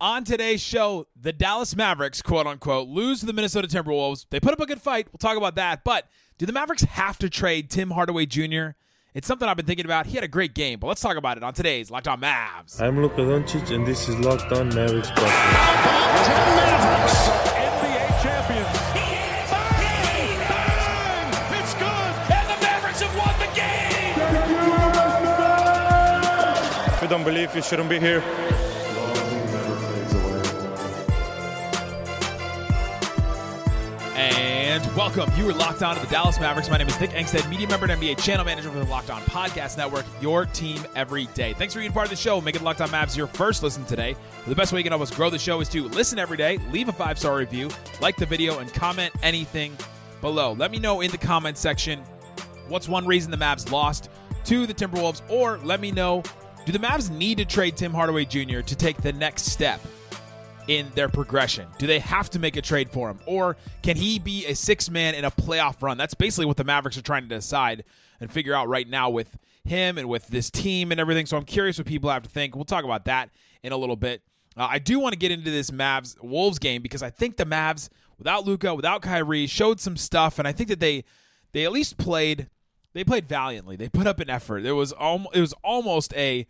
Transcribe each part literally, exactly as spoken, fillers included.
On today's show, the Dallas Mavericks, quote-unquote, lose to the Minnesota Timberwolves. They put up a good fight. We'll talk about that. But do the Mavericks have to trade Tim Hardaway Junior? It's something I've been thinking about. He had a great game, but let's talk about it on today's Locked On Mavs. I'm Luka Doncic, and this is Locked On Mavericks. How about Tim Mavericks? N B A champions. He is! He is! Bang! It's good! And the Mavericks have won the game! If you don't believe, you shouldn't be here. And welcome. You are locked on to the Dallas Mavericks. My name is Nick Angstadt, media member and N B A channel manager for the Locked On Podcast Network, your team every day. Thanks for being part of the show. Making Locked On Mavs your first listen today. The best way you can help us grow the show is to listen every day, leave a five-star review, like the video, and comment anything below. Let me know in the comment section what's one reason the Mavs lost to the Timberwolves, or let me know, do the Mavs need to trade Tim Hardaway Junior to take the next step in their progression? Do they have to make a trade for him? Or can he be a six man in a playoff run? That's basically what the Mavericks are trying to decide and figure out right now with him and with this team and everything. So I'm curious what people have to think. We'll talk about that in a little bit. Uh, I do want to get into this Mavs Wolves game because I think the Mavs, without Luka, without Kyrie, showed some stuff. And I think that they they at least played, they played valiantly. They put up an effort. It was al- it was almost a,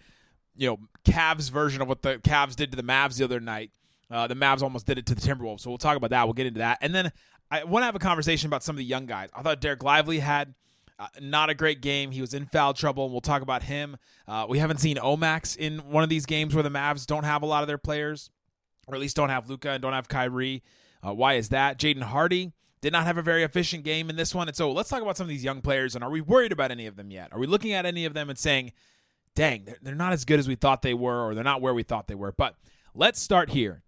you know, Cavs version of what the Cavs did to the Mavs the other night. Uh, the Mavs almost did it to the Timberwolves, so we'll talk about that. We'll get into that. And then I want to have a conversation about some of the young guys. I thought Dereck Lively had uh, not a great game. He was in foul trouble, and we'll talk about him. Uh, we haven't seen O-Max in one of these games where the Mavs don't have a lot of their players, or at least don't have Luka and don't have Kyrie. Uh, why is that? Jaden Hardy did not have a very efficient game in this one. And so let's talk about some of these young players, and are we worried about any of them yet? Are we looking at any of them and saying, dang, they're not as good as we thought they were, or they're not where we thought they were? But let's start here.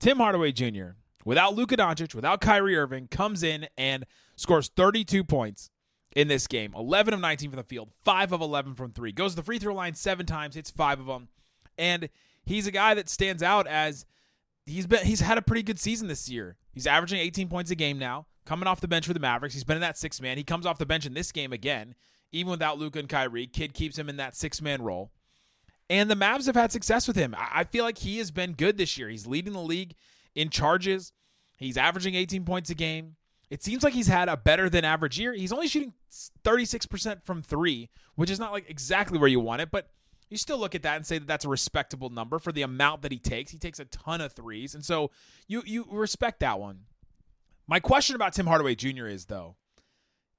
Tim Hardaway Junior, without Luka Doncic, without Kyrie Irving, comes in and scores thirty-two points in this game. eleven of nineteen from the field, five of eleven from three. Goes to the free throw line seven times, hits five of them. And he's a guy that stands out as he's been he's had a pretty good season this year. He's averaging eighteen points a game now, coming off the bench for the Mavericks. He's been in that six-man. He comes off the bench in this game again, even without Luka and Kyrie. Kid keeps him in that six-man role. And the Mavs have had success with him. I feel like he has been good this year. He's leading the league in charges. He's averaging eighteen points a game. It seems like he's had a better than average year. He's only shooting thirty-six percent from three, which is not like exactly where you want it, but you still look at that and say that that's a respectable number for the amount that he takes. He takes a ton of threes, and so you you respect that one. My question about Tim Hardaway Junior is, though,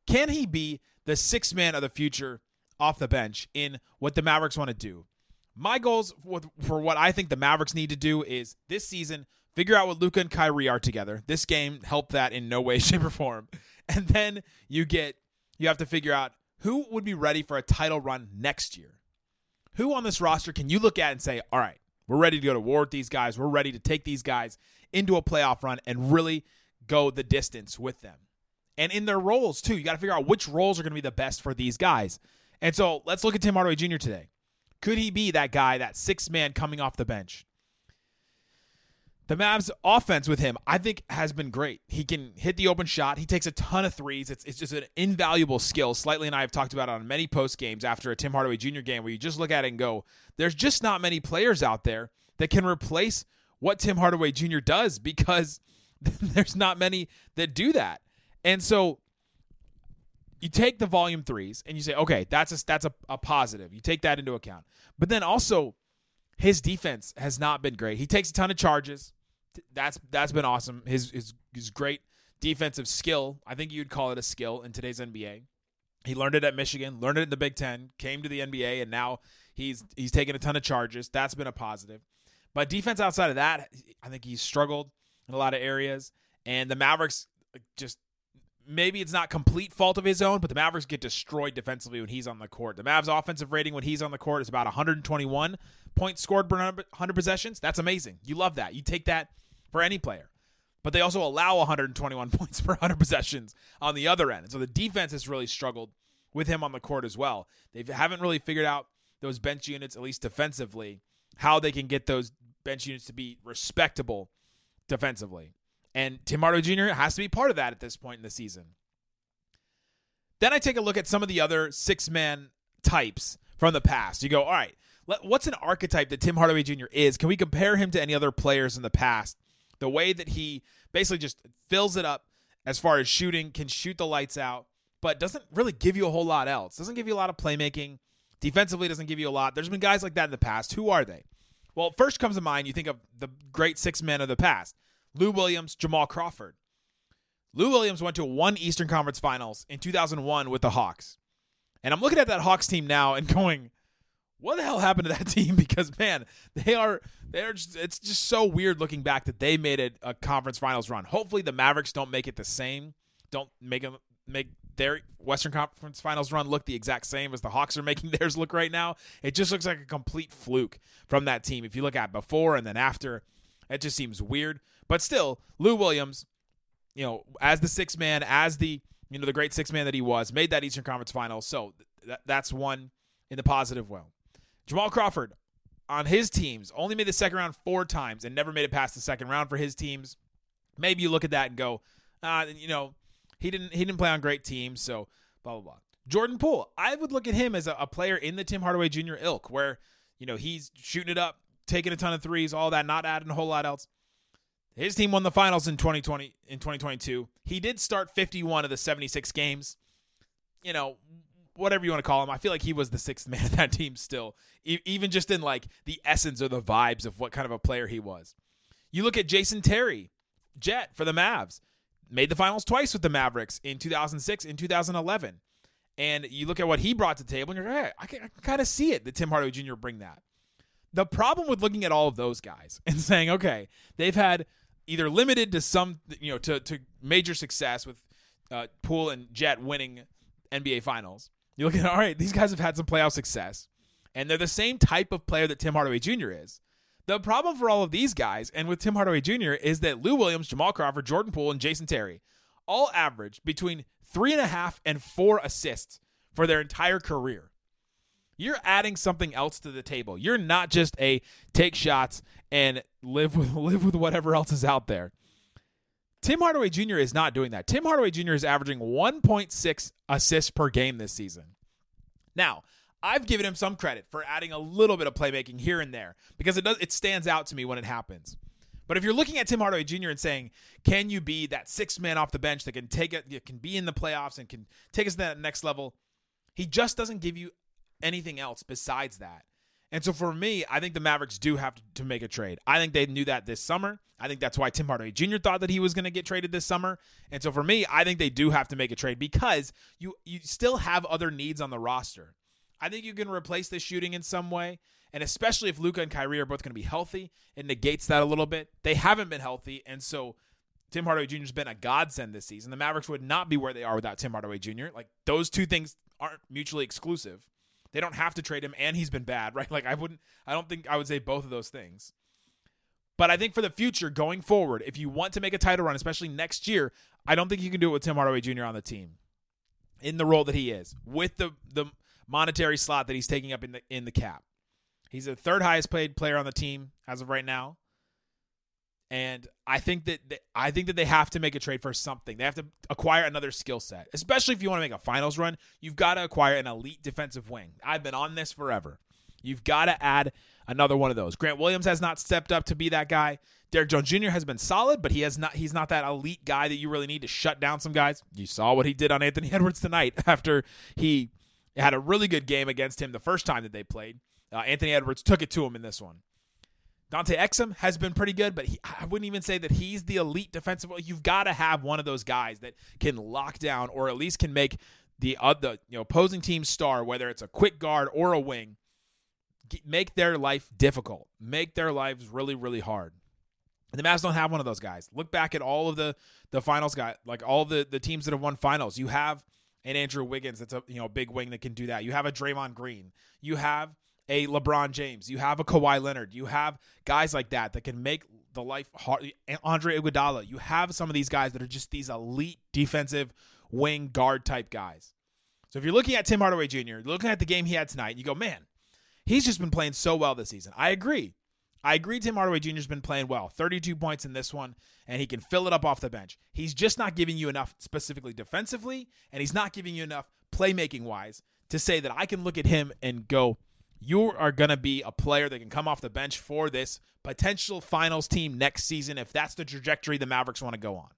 can he be the sixth man of the future off the bench in what the Mavericks want to do? My goals for what I think the Mavericks need to do is this season, figure out what Luka and Kyrie are together. This game helped that in no way, shape, or form. And then you get, you have to figure out who would be ready for a title run next year. Who on this roster can you look at and say, all right, we're ready to go to war with these guys. We're ready to take these guys into a playoff run and really go the distance with them. And in their roles, too, you got to figure out which roles are going to be the best for these guys. And so let's look at Tim Hardaway Junior today. Could he be that guy, that sixth man coming off the bench? The Mavs' offense with him, I think, has been great. He can hit the open shot. He takes a ton of threes. It's it's just an invaluable skill. Slightly and I have talked about it on many post games after a Tim Hardaway Junior game where you just look at it and go, there's just not many players out there that can replace what Tim Hardaway Junior does because there's not many that do that. And so you take the volume threes and you say, okay, that's a, that's a, a positive. You take that into account. But then also, his defense has not been great. He takes a ton of charges. That's that's been awesome. His his, his great defensive skill, I think you'd call it a skill in today's N B A. He learned it at Michigan, learned it in the Big Ten, came to the N B A, and now he's he's taken a ton of charges. That's been a positive. But defense outside of that, I think he's struggled in a lot of areas. And the Mavericks just, maybe it's not complete fault of his own, but the Mavericks get destroyed defensively when he's on the court. The Mavs' offensive rating when he's on the court is about one hundred twenty-one points scored per one hundred possessions. That's amazing. You love that. You take that for any player. But they also allow one hundred twenty-one points per one hundred possessions on the other end. And so the defense has really struggled with him on the court as well. They haven't really figured out those bench units, at least defensively, how they can get those bench units to be respectable defensively. And Tim Hardaway Junior has to be part of that at this point in the season. Then I take a look at some of the other six-man types from the past. You go, all right, what's an archetype that Tim Hardaway Junior is? Can we compare him to any other players in the past? The way that he basically just fills it up as far as shooting, can shoot the lights out, but doesn't really give you a whole lot else. Doesn't give you a lot of playmaking. Defensively doesn't give you a lot. There's been guys like that in the past. Who are they? Well, first comes to mind, you think of the great six men of the past. Lou Williams, Jamal Crawford. Lou Williams went to one Eastern Conference Finals in two thousand one with the Hawks. And I'm looking at that Hawks team now and going, what the hell happened to that team? Because, man, they are they're just, it's just so weird looking back that they made it a conference finals run. Hopefully the Mavericks don't make it the same. Don't make them make their Western Conference Finals run look the exact same as the Hawks are making theirs look right now. It just looks like a complete fluke from that team. If you look at before and then after, it just seems weird. But still, Lou Williams, you know, as the sixth man, as the, you know, the great sixth man that he was, made that Eastern Conference Finals. So th- that's one in the positive well. Jamal Crawford, on his teams, only made the second round four times and never made it past the second round for his teams. Maybe you look at that and go, uh, you know, he didn't he didn't play on great teams, so blah, blah, blah. Jordan Poole, I would look at him as a, a player in the Tim Hardaway Junior ilk where, you know, he's shooting it up, taking a ton of threes, all that, not adding a whole lot else. His team won the finals in twenty twenty, in twenty twenty-two. He did start fifty-one of the seventy-six games. You know, whatever you want to call him, I feel like he was the sixth man of that team still, e- even just in like the essence or the vibes of what kind of a player he was. You look at Jason Terry, Jet for the Mavs, made the finals twice with the Mavericks in two thousand six and two thousand eleven. And you look at what he brought to the table and you're like, hey, I can, can kind of see it that Tim Hardaway Junior bring that. The problem with looking at all of those guys and saying, okay, they've had either limited to some, you know, to, to major success with uh, Poole and Jet winning N B A finals. You look at, all right, these guys have had some playoff success, and they're the same type of player that Tim Hardaway Junior is. The problem for all of these guys, and with Tim Hardaway Junior, is that Lou Williams, Jamal Crawford, Jordan Poole, and Jason Terry all averaged between three and a half and four assists for their entire career. You're adding something else to the table. You're not just a take shots and live with live with whatever else is out there. Tim Hardaway Junior is not doing that. Tim Hardaway Junior is averaging one point six assists per game this season. Now, I've given him some credit for adding a little bit of playmaking here and there because it does it stands out to me when it happens. But if you're looking at Tim Hardaway Junior and saying, can you be that sixth man off the bench that can take it, can be in the playoffs and can take us to that next level, he just doesn't give you anything else besides that. And so for me, I think the Mavericks do have to make a trade. I think they knew that this summer. I think that's why Tim Hardaway Junior thought that he was going to get traded this summer. And so for me, I think they do have to make a trade because you you still have other needs on the roster. I think you can replace this shooting in some way. And especially if Luka and Kyrie are both going to be healthy, it negates that a little bit. They haven't been healthy. And so Tim Hardaway Junior has been a godsend this season. The Mavericks would not be where they are without Tim Hardaway Junior Like, those two things aren't mutually exclusive. They don't have to trade him, and he's been bad, right? Like I wouldn't, I don't think I would say both of those things. But I think for the future, going forward, if you want to make a title run, especially next year, I don't think you can do it with Tim Hardaway Junior on the team, in the role that he is, with the the monetary slot that he's taking up in the in the cap. He's the third highest paid player on the team as of right now, and I think that they, I think that they have to make a trade for something. They have to acquire another skill set, especially if you want to make a finals run. You've got to acquire an elite defensive wing. I've been on this forever. You've got to add another one of those. Grant Williams has not stepped up to be that guy. Derrick Jones Junior has been solid, but he has not. He's not that elite guy that you really need to shut down some guys. You saw what he did on Anthony Edwards tonight after he had a really good game against him the first time that they played. Uh, Anthony Edwards took it to him in this one. Dante Exum has been pretty good, but he, I wouldn't even say that he's the elite defensive. You've got to have one of those guys that can lock down, or at least can make the uh, the you know opposing team star, whether it's a quick guard or a wing, make their life difficult, make their lives really, really hard. And the Mavs don't have one of those guys. Look back at all of the the finals guys, like all the the teams that have won finals. You have an Andrew Wiggins that's a you know big wing that can do that. You have a Draymond Green. You have a LeBron James, you have a Kawhi Leonard, you have guys like that that can make the life hard. Andre Iguodala, you have some of these guys that are just these elite defensive wing guard type guys. So if you're looking at Tim Hardaway Junior, looking at the game he had tonight, you go, man, he's just been playing so well this season. I agree. I agree Tim Hardaway Junior has been playing well, thirty-two points in this one, and he can fill it up off the bench. He's just not giving you enough specifically defensively, and he's not giving you enough playmaking-wise to say that I can look at him and go, you are going to be a player that can come off the bench for this potential finals team next season if that's the trajectory the Mavericks want to go on.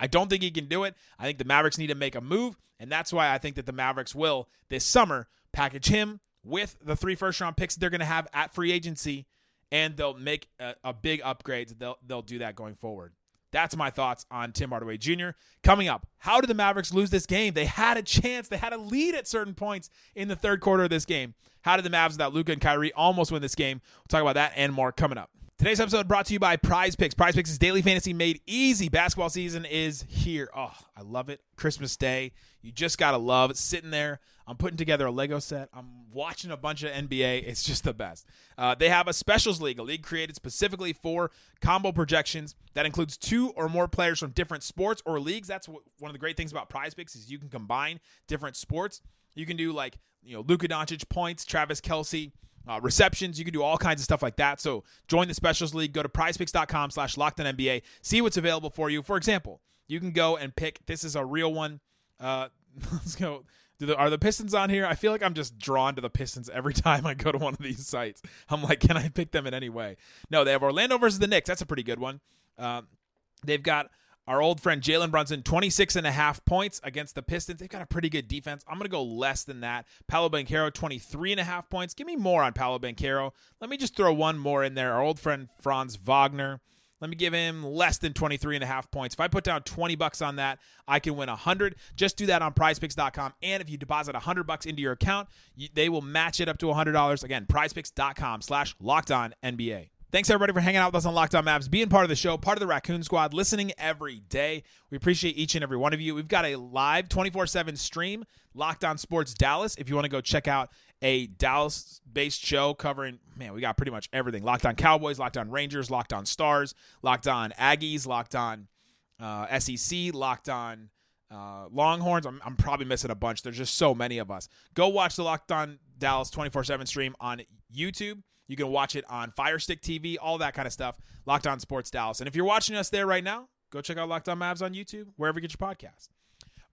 I don't think he can do it. I think the Mavericks need to make a move, and that's why I think that the Mavericks will, this summer, package him with the three first-round picks they're going to have at free agency, and they'll make a, a big upgrade. They'll, they'll do that going forward. That's my thoughts on Tim Hardaway Junior Coming up, how did the Mavericks lose this game? They had a chance. They had a lead at certain points in the third quarter of this game. How did the Mavs without Luka and Kyrie almost win this game? We'll talk about that and more coming up. Today's episode brought to you by Prize Picks. Prize Picks is daily fantasy made easy. Basketball season is here. Oh, I love it. Christmas Day. You just got to love it. Sitting there. I'm putting together a Lego set. I'm watching a bunch of N B A. It's just the best. Uh, they have a specials league, a league created specifically for combo projections that includes two or more players from different sports or leagues. That's what, one of the great things about Prize Picks is you can combine different sports. You can do like, you know, Luka Doncic points, Travis Kelce, Uh, receptions. You can do all kinds of stuff like that. So join the specials league. Go to prize picks dot com slash locked on N B A. See what's available for you. For example, you can go and pick. This is a real one. Uh, let's go. Do the, are the Pistons on here? I feel like I'm just drawn to the Pistons every time I go to one of these sites. I'm like, can I pick them in any way? No, they have Orlando versus the Knicks. That's a pretty good one. Uh, they've got our old friend Jalen Brunson, twenty-six and a half points against the Pistons. They've got a pretty good defense. I'm going to go less than that. Paolo Banchero, twenty-three and a half points. Give me more on Paolo Banchero. Let me just throw one more in there. Our old friend Franz Wagner. Let me give him less than twenty-three and a half points. If I put down twenty bucks on that, I can win one hundred. Just do that on prize picks dot com. And if you deposit one hundred bucks into your account, you, they will match it up to one hundred dollars. Again, prize picks dot com slash locked on N B A. Thanks, everybody, for hanging out with us on Locked On Mavs, being part of the show, part of the Raccoon Squad, listening every day. We appreciate each and every one of you. We've got a live twenty-four seven stream, Locked On Sports Dallas, if you want to go check out a Dallas-based show covering, man, we got pretty much everything. Locked On Cowboys, Locked On Rangers, Locked On Stars, Locked On Aggies, Locked On uh, S E C, Locked On uh, Longhorns. I'm, I'm probably missing a bunch. There's just so many of us. Go watch the Locked On Dallas twenty-four seven stream on YouTube. You can watch it on Fire Stick T V, all that kind of stuff. Locked On Sports Dallas. And if you're watching us there right now, go check out Locked On Mavs on YouTube, wherever you get your podcast.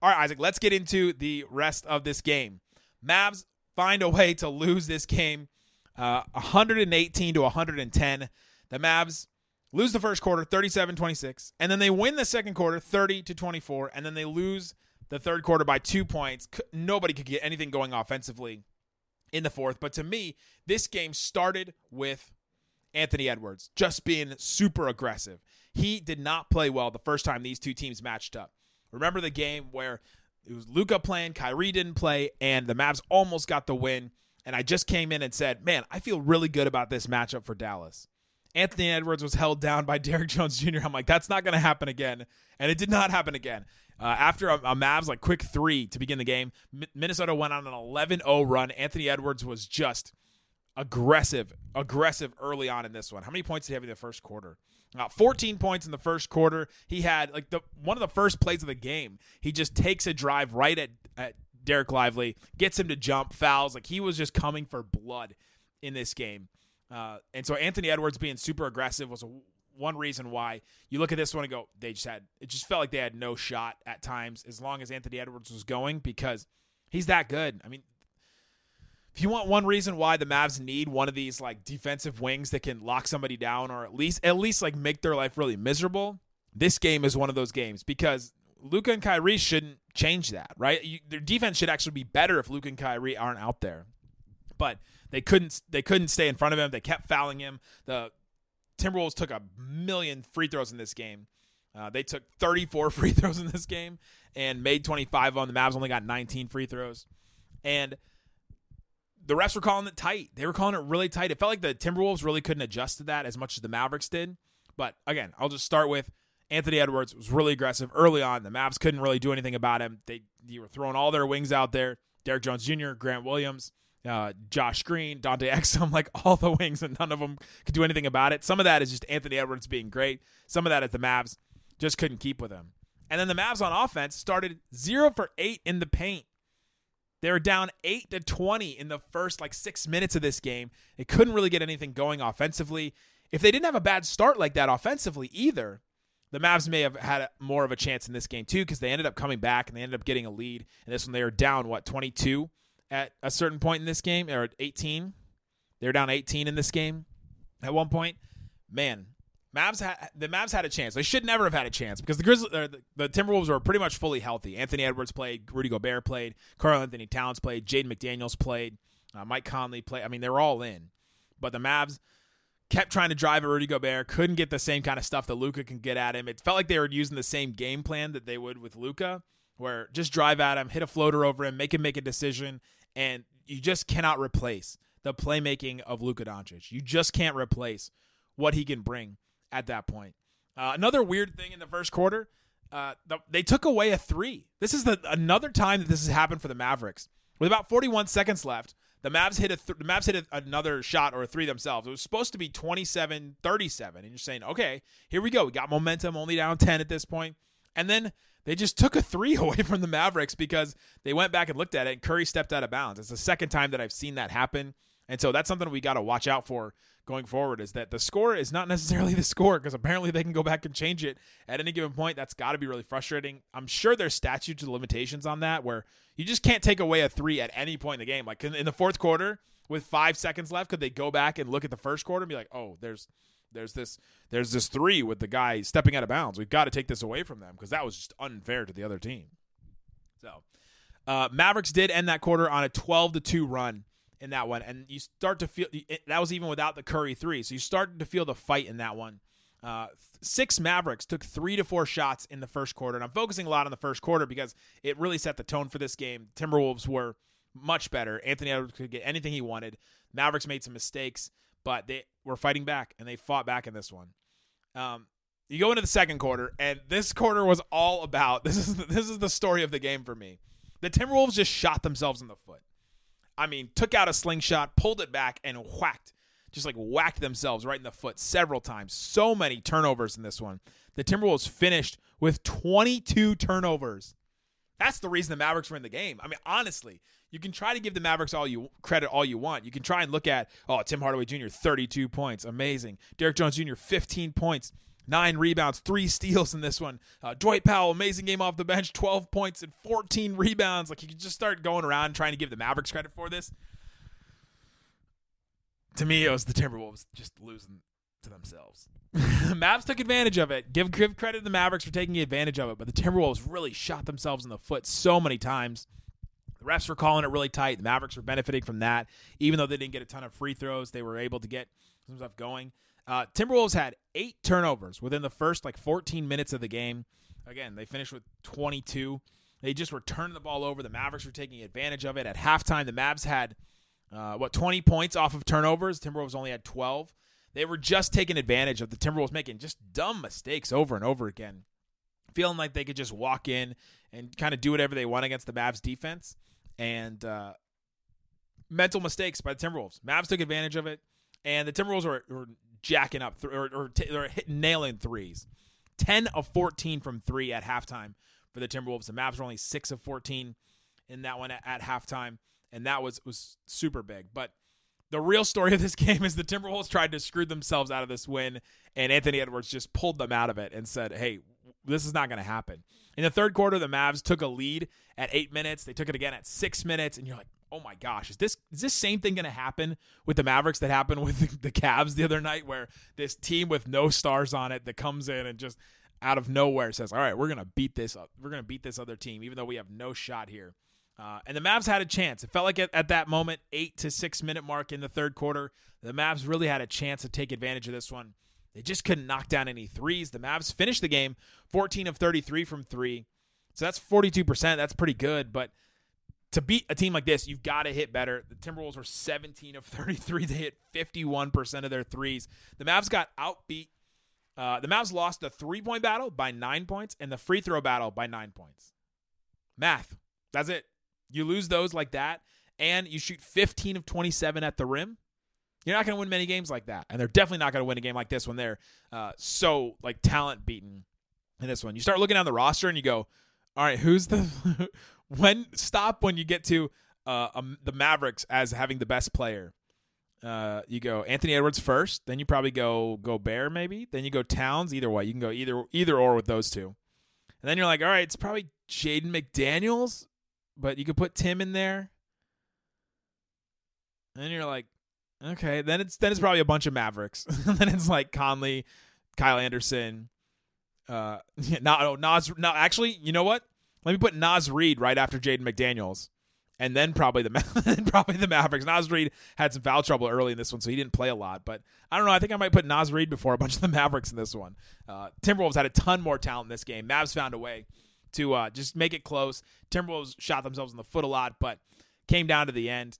All right, Isaac, let's get into the rest of this game. Mavs find a way to lose this game, uh, one eighteen to one ten. The Mavs lose the first quarter, thirty-seven twenty-six, and then they win the second quarter, thirty to twenty-four, and then they lose the third quarter by two points. Nobody could get anything going offensively in the fourth. But to me, this game started with Anthony Edwards just being super aggressive. He did not play well the first time these two teams matched up. Remember the game where it was Luka playing, Kyrie didn't play, and the Mavs almost got the win. And I just came in and said, man, I feel really good about this matchup for Dallas. Anthony Edwards was held down by Derrick Jones Junior I'm like, that's not going to happen again. And it did not happen again. Uh, after a, a Mavs like quick three to begin the game, M- Minnesota went on an eleven oh run. Anthony Edwards was just aggressive, aggressive early on in this one. How many points did he have in the first quarter? Uh, fourteen points in the first quarter. He had like the one of the first plays of the game. He just takes a drive right at, at Dereck Lively, gets him to jump, fouls. Like he was just coming for blood in this game. Uh, and so Anthony Edwards being super aggressive was a one reason why you look at this one and go, they just had, it just felt like they had no shot at times as long as Anthony Edwards was going because he's that good. I mean, if you want one reason why the Mavs need one of these like defensive wings that can lock somebody down or at least, at least like make their life really miserable, this game is one of those games because Luka and Kyrie shouldn't change that, right? You, their defense should actually be better if Luka and Kyrie aren't out there, but they couldn't, they couldn't stay in front of him. They kept fouling him. The Timberwolves took a million free throws in this game. Uh, they took thirty-four free throws in this game and made twenty-five on. The Mavs only got nineteen free throws. And the refs were calling it tight. They were calling it really tight. It felt like the Timberwolves really couldn't adjust to that as much as the Mavericks did. But, again, I'll just start with Anthony Edwards was really aggressive early on. The Mavs couldn't really do anything about him. They, they were throwing all their wings out there. Derrick Jones Junior, Grant Williams, Uh, Josh Green, Dante Exum, like all the wings, and none of them could do anything about it. Some of that is just Anthony Edwards being great. Some of that is the Mavs just couldn't keep with him. And then the Mavs on offense started zero for eight in the paint. They were down eight to twenty in the first like six minutes of this game. They couldn't really get anything going offensively. If they didn't have a bad start like that offensively either, the Mavs may have had more of a chance in this game too because they ended up coming back and they ended up getting a lead. And this one they were down what twenty-two. at a certain point in this game, or at eighteen. They were down eighteen in this game at one point. Man, Mavs ha- the Mavs had a chance. They should never have had a chance because the Grizzlies, uh, the Timberwolves were pretty much fully healthy. Anthony Edwards played. Rudy Gobert played. Karl-Anthony Towns played. Jaden McDaniels played. Uh, Mike Conley played. I mean, they were all in. But the Mavs kept trying to drive at Rudy Gobert, couldn't get the same kind of stuff that Luka can get at him. It felt like they were using the same game plan that they would with Luka, where just drive at him, hit a floater over him, make him make a decision, and you just cannot replace the playmaking of Luka Doncic. You just can't replace what he can bring at that point. Uh, another weird thing in the first quarter, uh, the, they took away a three. This is the, another time that this has happened for the Mavericks. With about forty-one seconds left, the Mavs hit a th- the Mavs hit a, another shot or a three themselves. It was supposed to be twenty-seven thirty-seven, and you're saying, okay, here we go. We got momentum, only down ten at this point. And then they just took a three away from the Mavericks because they went back and looked at it, and Curry stepped out of bounds. It's the second time that I've seen that happen. And so that's something we got to watch out for going forward, is that the score is not necessarily the score, because apparently they can go back and change it at any given point. That's got to be really frustrating. I'm sure there's statutes and limitations on that, where you just can't take away a three at any point in the game. Like in the fourth quarter with five seconds left, could they go back and look at the first quarter and be like, oh, there's there's this there's this three with the guy stepping out of bounds. We've got to take this away from them because that was just unfair to the other team. So uh, Mavericks did end that quarter on a twelve to two run in that one, and you start to feel – that was even without the Curry three, so you started to feel the fight in that one. Uh, six Mavericks took three to four shots in the first quarter, and I'm focusing a lot on the first quarter because it really set the tone for this game. Timberwolves were much better. Anthony Edwards could get anything he wanted. Mavericks made some mistakes, but they were fighting back, and they fought back in this one. Um, you go into the second quarter, and this quarter was all about – this is the, this is the story of the game for me. The Timberwolves just shot themselves in the foot. I mean, took out a slingshot, pulled it back, and whacked. Just like whacked themselves right in the foot several times. So many turnovers in this one. The Timberwolves finished with twenty-two turnovers. That's the reason the Mavericks were in the game. I mean, honestly, you can try to give the Mavericks all you credit all you want. You can try and look at, oh, Tim Hardaway Junior, thirty-two points. Amazing. Derrick Jones Junior, fifteen points, nine rebounds, three steals in this one. Uh, Dwight Powell, amazing game off the bench, twelve points and fourteen rebounds. Like, you can just start going around trying to give the Mavericks credit for this. To me, it was the Timberwolves just losing to themselves. The Mavs took advantage of it. Give, give credit to the Mavericks for taking advantage of it, but the Timberwolves really shot themselves in the foot so many times. The refs were calling it really tight. The Mavericks were benefiting from that. Even though they didn't get a ton of free throws, they were able to get some stuff going. Uh, Timberwolves had eight turnovers within the first, like, fourteen minutes of the game. Again, they finished with twenty-two. They just were turning the ball over. The Mavericks were taking advantage of it. At halftime, the Mavs had, uh, what, twenty points off of turnovers. Timberwolves only had twelve. They were just taking advantage of the Timberwolves making just dumb mistakes over and over again, feeling like they could just walk in and kind of do whatever they want against the Mavs defense. And uh, mental mistakes by the Timberwolves. Mavs took advantage of it, and the Timberwolves were, were jacking up th- or, or, t- or hit, nailing threes. ten of fourteen from three at halftime for the Timberwolves. The Mavs were only six of fourteen in that one at, at halftime, and that was, was super big. But the real story of this game is the Timberwolves tried to screw themselves out of this win, and Anthony Edwards just pulled them out of it and said, hey, this is not going to happen. In the third quarter, the Mavs took a lead at eight minutes. They took it again at six minutes, and you're like, oh my gosh, is this is this same thing going to happen with the Mavericks that happened with the Cavs the other night, where this team with no stars on it that comes in and just out of nowhere says, all right, we're going to beat this up. We're going to beat this other team, even though we have no shot here. Uh, and the Mavs had a chance. It felt like at, at that moment, eight to six minute mark in the third quarter, the Mavs really had a chance to take advantage of this one. They just couldn't knock down any threes. The Mavs finished the game fourteen of thirty-three from three. So that's forty-two percent. That's pretty good. But to beat a team like this, you've got to hit better. The Timberwolves were seventeen of thirty-three. They hit fifty-one percent of their threes. The Mavs got outbeat. Uh, the Mavs lost the three-point battle by nine points and the free throw battle by nine points. Math. That's it. You lose those like that, and you shoot fifteen of twenty-seven at the rim. You're not going to win many games like that, and they're definitely not going to win a game like this when they're uh, so like talent beaten in this one. You start looking down the roster, and you go, all right, who's the – when stop when you get to uh, um, the Mavericks as having the best player. Uh, you go Anthony Edwards first. Then you probably go Gobert maybe. Then you go Towns. Either way, you can go either either or with those two. And then you're like, all right, it's probably Jaden McDaniels, but you could put Tim in there. And then you're like, okay, then it's then it's probably a bunch of Mavericks. Then it's like Conley, Kyle Anderson. Uh, yeah, no, Naz. No, actually, you know what? Let me put Naz Reid right after Jaden McDaniels, and then probably the probably the Mavericks. Naz Reid had some foul trouble early in this one, so he didn't play a lot. But I don't know. I think I might put Naz Reid before a bunch of the Mavericks in this one. Uh, Timberwolves had a ton more talent in this game. Mavs found a way to uh, just make it close. Timberwolves shot themselves in the foot a lot, but came down to the end,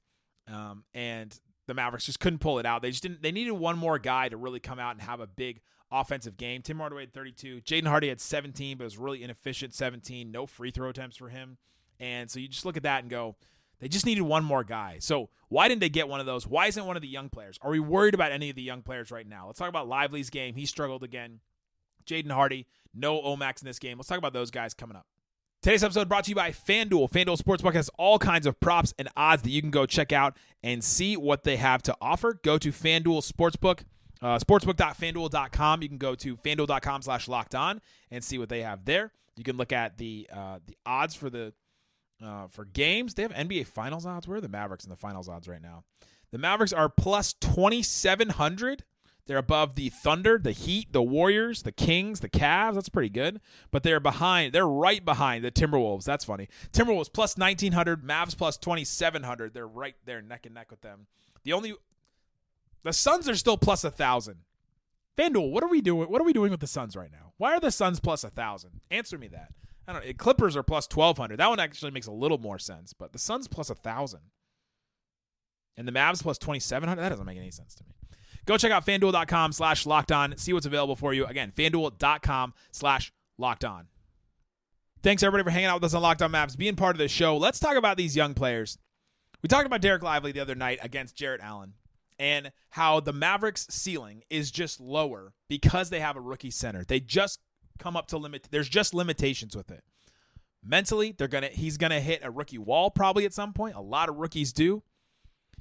um, and the Mavericks just couldn't pull it out. They just didn't. They needed one more guy to really come out and have a big offensive game. Tim Hardaway had thirty-two. Jaden Hardy had seventeen, but it was really inefficient seventeen. No free throw attempts for him. And so you just look at that and go, they just needed one more guy. So why didn't they get one of those? Why isn't one of the young players? Are we worried about any of the young players right now? Let's talk about Lively's game. He struggled again. Jaden Hardy, no O-Max in this game. Let's talk about those guys coming up. Today's episode brought to you by FanDuel. FanDuel Sportsbook has all kinds of props and odds that you can go check out and see what they have to offer. Go to FanDuel Sportsbook. Uh, sportsbook dot fanduel dot com. You can go to fanduel dot com slash locked on and see what they have there. You can look at the uh, the odds for the uh, for games. They have N B A Finals odds. Where are the Mavericks in the Finals odds right now? The Mavericks are plus twenty-seven hundred. They're above the Thunder, the Heat, the Warriors, the Kings, the Cavs. That's pretty good. But they're behind. They're right behind the Timberwolves. That's funny. Timberwolves plus nineteen hundred. Mavs plus twenty-seven hundred. They're right there neck and neck with them. The only... The Suns are still plus a thousand. FanDuel, what are we doing? What are we doing with the Suns right now? Why are the Suns plus a thousand? Answer me that. I don't know. Clippers are plus twelve hundred. That one actually makes a little more sense. But the Suns plus a thousand, and the Mavs plus twenty seven hundred. That doesn't make any sense to me. Go check out fanduel dot com slash locked on. See what's available for you. Again, fanduel dot com slash locked on. Thanks everybody for hanging out with us on Locked On Mavs, being part of the show. Let's talk about these young players. We talked about Dereck Lively the other night against Jarrett Allen, and how the Mavericks' ceiling is just lower because they have a rookie center. They just come up to limit. There's just limitations with it. Mentally, they're gonna. He's gonna hit a rookie wall probably at some point. A lot of rookies do.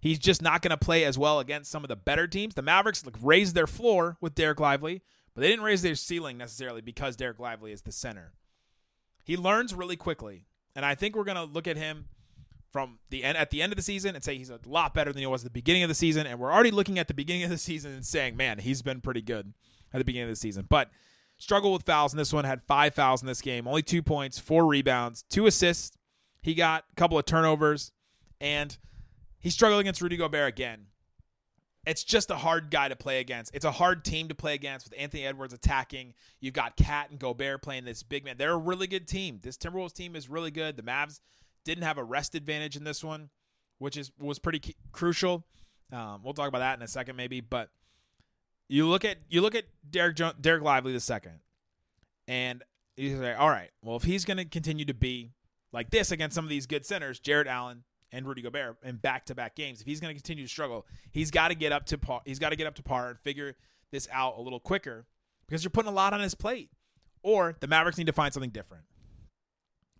He's just not gonna play as well against some of the better teams. The Mavericks raised their floor with Dereck Lively, but they didn't raise their ceiling necessarily because Dereck Lively is the center. He learns really quickly, and I think we're gonna look at him from the end at the end of the season and say he's a lot better than he was at the beginning of the season. And we're already looking at the beginning of the season and saying, man, he's been pretty good at the beginning of the season, but struggled with fouls in this one. Had five fouls in this game, only two points, four rebounds, two assists. He got a couple of turnovers, and he struggled against Rudy Gobert again. It's just a hard guy to play against. It's a hard team to play against with Anthony Edwards attacking. You've got Cat and Gobert playing this big man. They're a really good team. This Timberwolves team is really good. The Mavs didn't have a rest advantage in this one, which is was pretty c- crucial. Um, we'll talk about that in a second, maybe. But you look at you look at Derrick jo- Dereck Lively the second, and you say, all right, well, if he's going to continue to be like this against some of these good centers, Jarrett Allen and Rudy Gobert, in back-to-back games, if he's going to continue to struggle, he's got to get up to par. He's got to get up to par and figure this out a little quicker because you're putting a lot on his plate. Or the Mavericks need to find something different.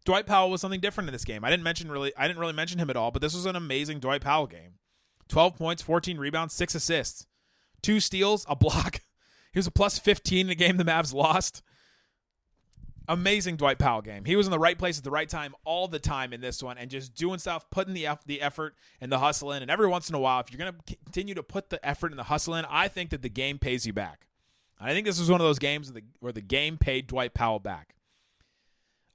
Dwight Powell was something different in this game. I didn't mention really I didn't really mention him at all, but this was an amazing Dwight Powell game. twelve points, fourteen rebounds, six assists, two steals, a block. He was a plus fifteen in a game the Mavs lost. Amazing Dwight Powell game. He was in the right place at the right time all the time in this one, and just doing stuff, putting the the effort and the hustle in. And every once in a while, if you're going to continue to put the effort and the hustle in, I think that the game pays you back. I think this was one of those games where the, where the game paid Dwight Powell back.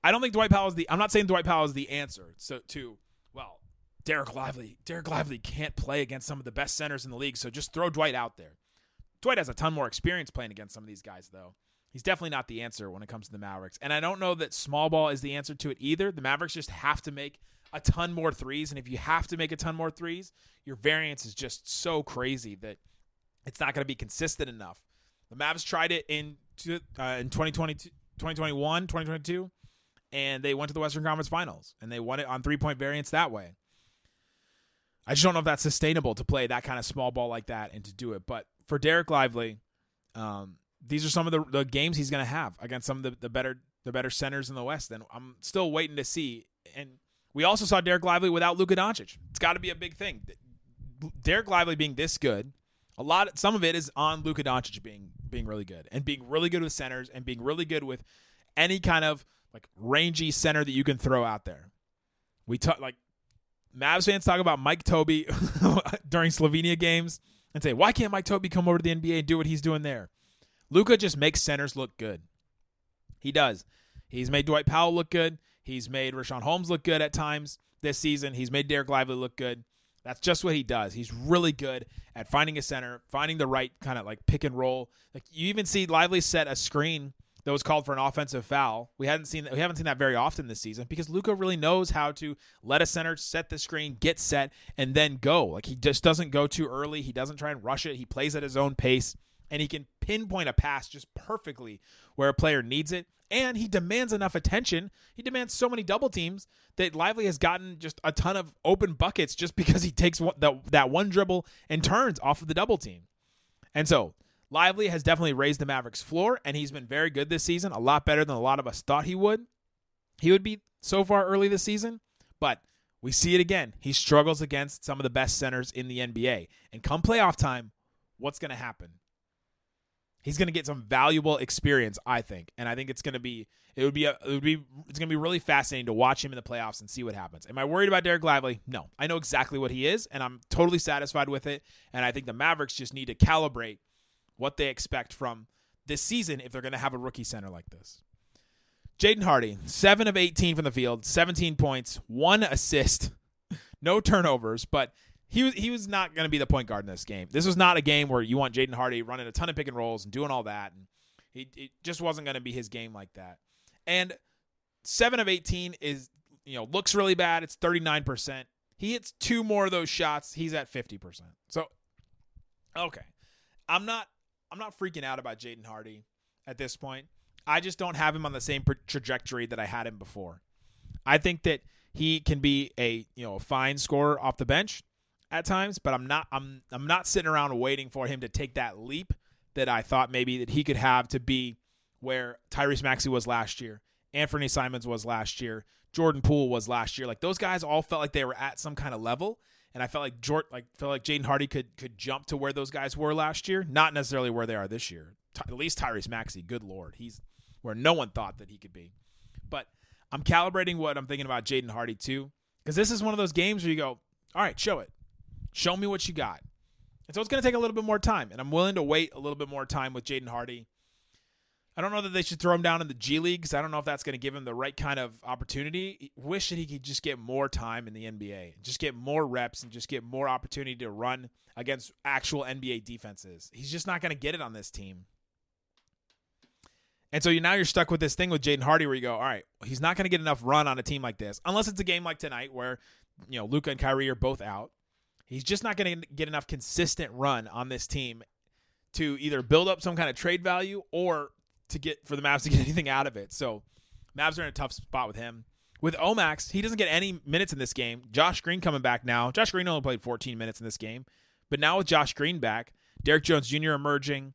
I don't think Dwight Powell is the. I'm not saying Dwight Powell is the answer. So to well, Dereck Lively, Dereck Lively can't play against some of the best centers in the league. So just throw Dwight out there. Dwight has a ton more experience playing against some of these guys, though. He's definitely not the answer when it comes to the Mavericks. And I don't know that small ball is the answer to it either. The Mavericks just have to make a ton more threes, and if you have to make a ton more threes, your variance is just so crazy that it's not going to be consistent enough. The Mavs tried it in uh, in twenty twenty-two, twenty twenty-one, twenty twenty-two. And they went to the Western Conference Finals, and they won it on three-point variance that way. I just don't know if that's sustainable to play that kind of small ball like that and to do it. But for Dereck Lively, um, these are some of the, the games he's going to have against some of the, the better the better centers in the West. And I'm still waiting to see. And we also saw Dereck Lively without Luka Doncic. It's got to be a big thing. Dereck Lively being this good, a lot, some of it is on Luka Doncic being being really good and being really good with centers and being really good with any kind of like rangy center that you can throw out there. We talk like Mavs fans talk about Mike Toby during Slovenia games and say, why can't Mike Toby come over to the N B A and do what he's doing there? Luka just makes centers look good. He does. He's made Dwight Powell look good. He's made Richaun Holmes look good at times this season. He's made Dereck Lively look good. That's just what he does. He's really good at finding a center, finding the right kind of like pick and roll. Like you even see Lively set a screen that was called for an offensive foul. We hadn't seen we haven't seen that very often this season because Luka really knows how to let a center set the screen, get set, and then go. Like he just doesn't go too early. He doesn't try and rush it. He plays at his own pace, and he can pinpoint a pass just perfectly where a player needs it. And he demands enough attention. He demands so many double teams that Lively has gotten just a ton of open buckets just because he takes that one dribble and turns off of the double team. And so Lively has definitely raised the Mavericks floor, and he's been very good this season, a lot better than a lot of us thought he would. He would be so far early this season, but we see it again. He struggles against some of the best centers in the N B A. And come playoff time, what's going to happen? He's going to get some valuable experience, I think, and I think it's going to be it would be a, it would be it's going to be really fascinating to watch him in the playoffs and see what happens. Am I worried about Dereck Lively? No, I know exactly what he is, and I'm totally satisfied with it. And I think the Mavericks just need to calibrate what they expect from this season if they're going to have a rookie center like this. Jaden Hardy, seven of eighteen from the field, seventeen points, one assist, no turnovers, but. He was he was not going to be the point guard in this game. This was not a game where you want Jaden Hardy running a ton of pick and rolls and doing all that. And he it just wasn't going to be his game like that. And seven of eighteen is you know looks really bad. It's thirty-nine percent. He hits two more of those shots. He's at fifty percent. So okay, I'm not I'm not freaking out about Jaden Hardy at this point. I just don't have him on the same trajectory that I had him before. I think that he can be a you know a fine scorer off the bench at times, but I'm not I'm I'm not sitting around waiting for him to take that leap that I thought maybe that he could have to be where Tyrese Maxey was last year, Anthony Simons was last year, Jordan Poole was last year. Like those guys all felt like they were at some kind of level, and I felt like Jordan, like felt like Jaden Hardy could could jump to where those guys were last year, not necessarily where they are this year. Ty, at least Tyrese Maxey, good Lord, he's where no one thought that he could be. But I'm calibrating what I'm thinking about Jaden Hardy too, because this is one of those games where you go, all right, show it. Show me what you got. And so it's going to take a little bit more time, and I'm willing to wait a little bit more time with Jaden Hardy. I don't know that they should throw him down in the G League because I don't know if that's going to give him the right kind of opportunity. Wish that he could just get more time in the N B A, just get more reps and just get more opportunity to run against actual N B A defenses. He's just not going to get it on this team. And so you, now you're stuck with this thing with Jaden Hardy where you go, all right, he's not going to get enough run on a team like this unless it's a game like tonight where you know Luka and Kyrie are both out. He's just not going to get enough consistent run on this team to either build up some kind of trade value or to get for the Mavs to get anything out of it. So Mavs are in a tough spot with him. With O-Max, he doesn't get any minutes in this game. Josh Green coming back now. Josh Green only played fourteen minutes in this game. But now with Josh Green back, Derrick Jones Junior emerging,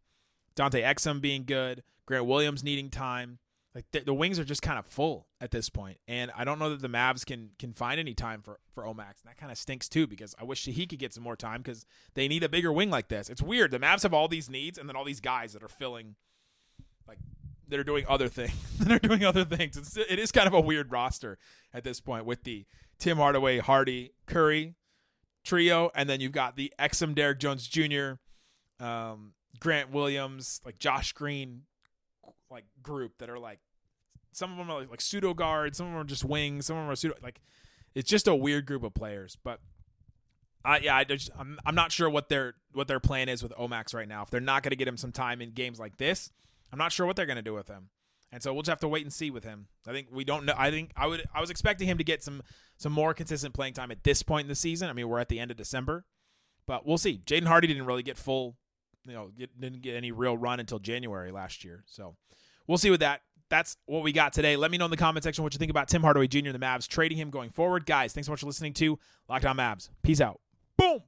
Dante Exum being good, Grant Williams needing time. Like the, the wings are just kind of full at this point, and I don't know that the Mavs can can find any time for, for O-Max. And that kind of stinks too because I wish he could get some more time because they need a bigger wing like this. It's weird. The Mavs have all these needs and then all these guys that are filling, like that are doing other things. that are doing other things. It's, it is kind of a weird roster at this point with the Tim Hardaway, Hardy, Curry trio, and then you've got the Exum, Derrick Jones Junior, um, Grant Williams, like Josh Green. Like group that are like some of them are like, like pseudo guards, some of them are just wings, some of them are pseudo like it's just a weird group of players. But I yeah I just I'm I'm not sure what their what their plan is with O-Max right now. If they're not going to get him some time in games like this, I'm not sure what they're going to do with him. And so we'll just have to wait and see with him. I think we don't know. I think I would I was expecting him to get some some more consistent playing time at this point in the season. I mean we're at the end of December, but we'll see. Jaden Hardy didn't really get full. You know, didn't get any real run until January last year. So we'll see with that. That's what we got today. Let me know in the comment section what you think about Tim Hardaway Junior and the Mavs, trading him going forward. Guys, thanks so much for listening to Locked On Mavs. Peace out. Boom.